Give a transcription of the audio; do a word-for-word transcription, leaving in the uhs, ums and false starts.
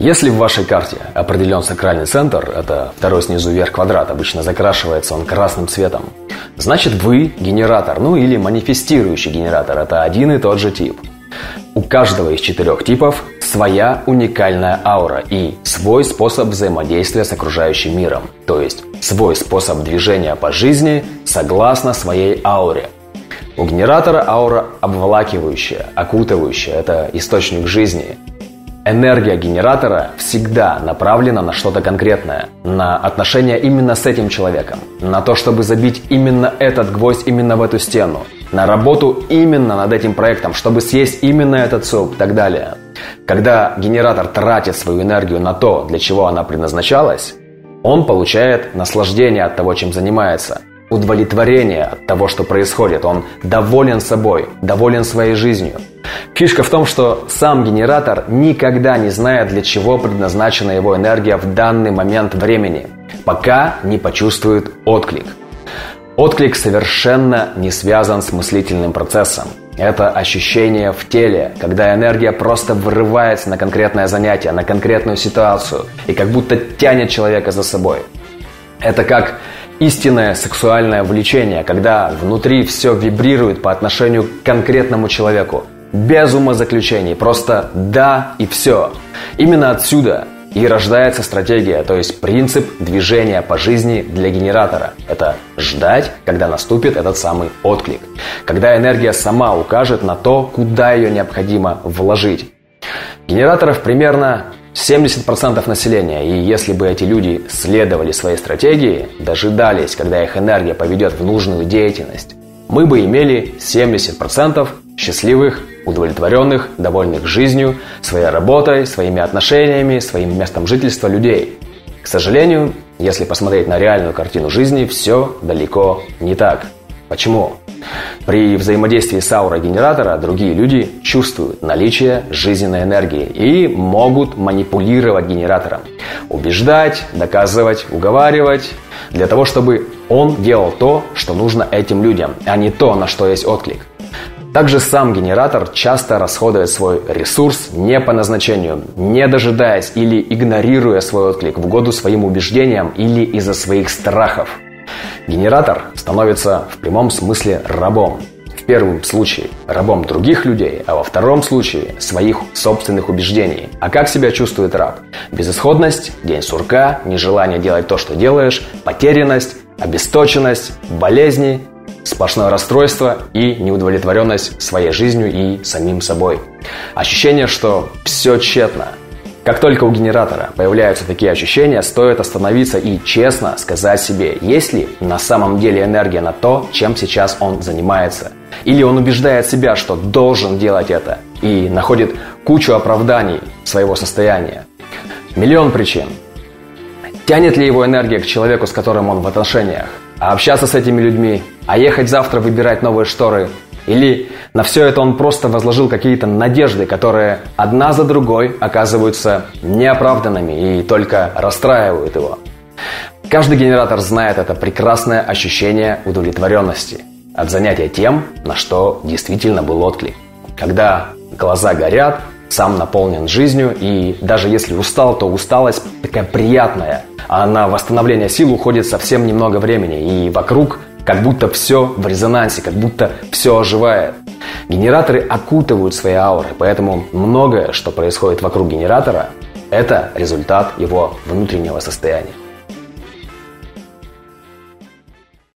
Если в вашей карте определен сакральный центр, это второй снизу вверх квадрат, обычно закрашивается он красным цветом, значит вы генератор, ну или манифестирующий генератор, это один и тот же тип. У каждого из четырех типов своя уникальная аура и свой способ взаимодействия с окружающим миром, то есть свой способ движения по жизни согласно своей ауре. У генератора аура обволакивающая, окутывающая, это источник жизни. Энергия генератора всегда направлена на что-то конкретное, на отношения именно с этим человеком, на то, чтобы забить именно этот гвоздь именно в эту стену, на работу именно над этим проектом, чтобы съесть именно этот суп и так далее. Когда генератор тратит свою энергию на то, для чего она предназначалась, он получает наслаждение от того, чем занимается, удовлетворение от того, что происходит, он доволен собой, доволен своей жизнью. Фишка в том, что сам генератор никогда не знает, для чего предназначена его энергия в данный момент времени, пока не почувствует отклик. Отклик совершенно не связан с мыслительным процессом. Это ощущение в теле, когда энергия просто вырывается на конкретное занятие, на конкретную ситуацию и как будто тянет человека за собой. Это как истинное сексуальное влечение, когда внутри все вибрирует по отношению к конкретному человеку. Без умозаключений, просто да и все. Именно отсюда и рождается стратегия, то есть принцип движения по жизни для генератора. Это ждать, когда наступит этот самый отклик. Когда энергия сама укажет на то, куда ее необходимо вложить. Генераторов примерно семьдесят процентов населения, и если бы эти люди следовали своей стратегии, дожидались, когда их энергия поведет в нужную деятельность, мы бы имели семьдесят процентов счастливых, удовлетворенных, довольных жизнью, своей работой, своими отношениями, своим местом жительства людей. К сожалению, если посмотреть на реальную картину жизни, все далеко не так. Почему? При взаимодействии с аурой генератора другие люди чувствуют наличие жизненной энергии и могут манипулировать генератором. Убеждать, доказывать, уговаривать. Для того, чтобы он делал то, что нужно этим людям, а не то, на что есть отклик. Также сам генератор часто расходует свой ресурс не по назначению, не дожидаясь или игнорируя свой отклик в угоду своим убеждениям или из-за своих страхов. Генератор становится в прямом смысле рабом. В первом случае рабом других людей, а во втором случае своих собственных убеждений. А как себя чувствует раб? Безысходность, день сурка, нежелание делать то, что делаешь, потерянность, обесточенность, болезни, сплошное расстройство и неудовлетворенность своей жизнью и самим собой. Ощущение, что все тщетно. Как только у генератора появляются такие ощущения, стоит остановиться и честно сказать себе, есть ли на самом деле энергия на то, чем сейчас он занимается. Или он убеждает себя, что должен делать это, и находит кучу оправданий своего состояния. Миллион причин. Тянет ли его энергия к человеку, с которым он в отношениях? А общаться с этими людьми? А ехать завтра выбирать новые шторы? Или на все это он просто возложил какие-то надежды, которые одна за другой оказываются неоправданными и только расстраивают его. Каждый генератор знает это прекрасное ощущение удовлетворенности от занятия тем, на что действительно был отклик. Когда глаза горят, сам наполнен жизнью, и даже если устал, то усталость такая приятная, а на восстановление сил уходит совсем немного времени, и вокруг как будто все в резонансе, как будто все оживает. Генераторы окутывают свои ауры, поэтому многое, что происходит вокруг генератора, это результат его внутреннего состояния.